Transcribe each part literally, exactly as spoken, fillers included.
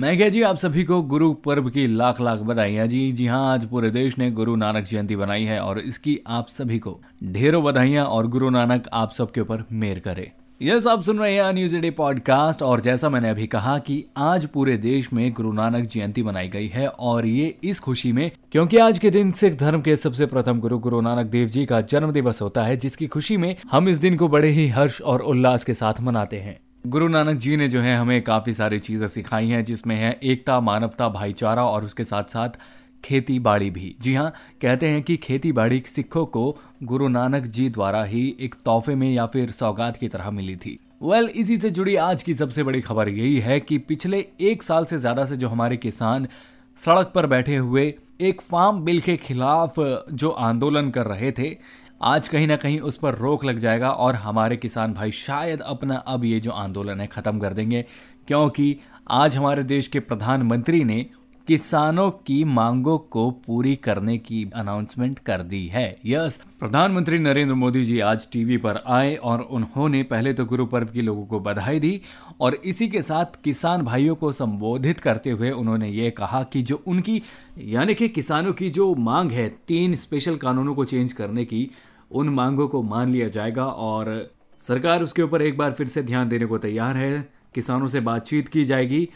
मैं क्या जी, आप सभी को गुरु पर्व की लाख लाख बधाइयाँ जी। जी हाँ, आज पूरे देश ने गुरु नानक जयंती बनाई है और इसकी आप सभी को ढेरों बधाइयाँ और गुरु नानक आप सबके ऊपर मेहर करे। यस, आप सुन रहे हैं न्यूज़डे पॉडकास्ट और जैसा मैंने अभी कहा कि आज पूरे देश में गुरु नानक जयंती मनाई गई है और ये इस खुशी में क्योंकि आज के दिन सिख धर्म के सबसे प्रथम गुरु गुरु नानक देव जी का जन्म दिवस होता है, जिसकी खुशी में हम इस दिन को बड़े ही हर्ष और उल्लास के साथ मनाते हैं। गुरु नानक जी ने जो है हमें काफी सारी चीजें सिखाई हैं, जिसमें है एकता, मानवता, भाईचारा और उसके साथ साथ खेती बाड़ी भी। जी हाँ, कहते हैं कि खेती बाड़ी सिखों को गुरु नानक जी द्वारा ही एक तोहफे में या फिर सौगात की तरह मिली थी। वेल well, इसी से जुड़ी आज की सबसे बड़ी खबर यही है कि पिछले एक साल से ज्यादा से जो हमारे किसान सड़क पर बैठे हुए एक फार्म बिल के खिलाफ जो आंदोलन कर रहे थे, आज कहीं ना कहीं उस पर रोक लग जाएगा और हमारे किसान भाई शायद अपना अब ये जो आंदोलन है खत्म कर देंगे, क्योंकि आज हमारे देश के प्रधानमंत्री ने किसानों की मांगों को पूरी करने की अनाउंसमेंट कर दी है। यस, प्रधानमंत्री नरेंद्र मोदी जी आज टीवी पर आए और उन्होंने पहले तो गुरु पर्व की लोगों को बधाई दी और इसी के साथ किसान भाइयों को संबोधित करते हुए उन्होंने ये कहा कि जो उनकी यानी कि किसानों की जो मांग है तीन स्पेशल कानूनों को चेंज करने की, उन मांगों को मान लिया जाएगा और सरकार उसके ऊपर एक बार फिर से ध्यान देने को तैयार है। किसानों से बातचीत की जाएगी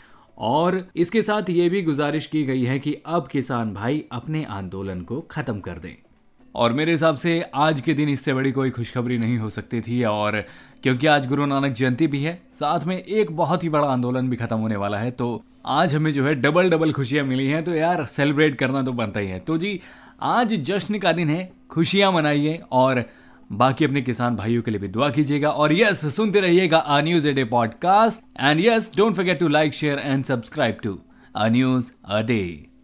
और इसके साथ ये भी गुजारिश की गई है कि अब किसान भाई अपने आंदोलन को खत्म कर दें। और मेरे हिसाब से आज के दिन इससे बड़ी कोई खुशखबरी नहीं हो सकती थी, और क्योंकि आज गुरु नानक जयंती भी है, साथ में एक बहुत ही बड़ा आंदोलन भी खत्म होने वाला है, तो आज हमें जो है डबल डबल खुशियां मिली हैं, तो यार सेलिब्रेट करना तो बनता ही है। तो जी, आज जश्न का दिन है, खुशियां मनाइए और बाकी अपने किसान भाइयों के लिए भी दुआ कीजिएगा। और यस, सुनते रहिएगा a news day podcast and yes, don't forget to like, share and subscribe to a news a day.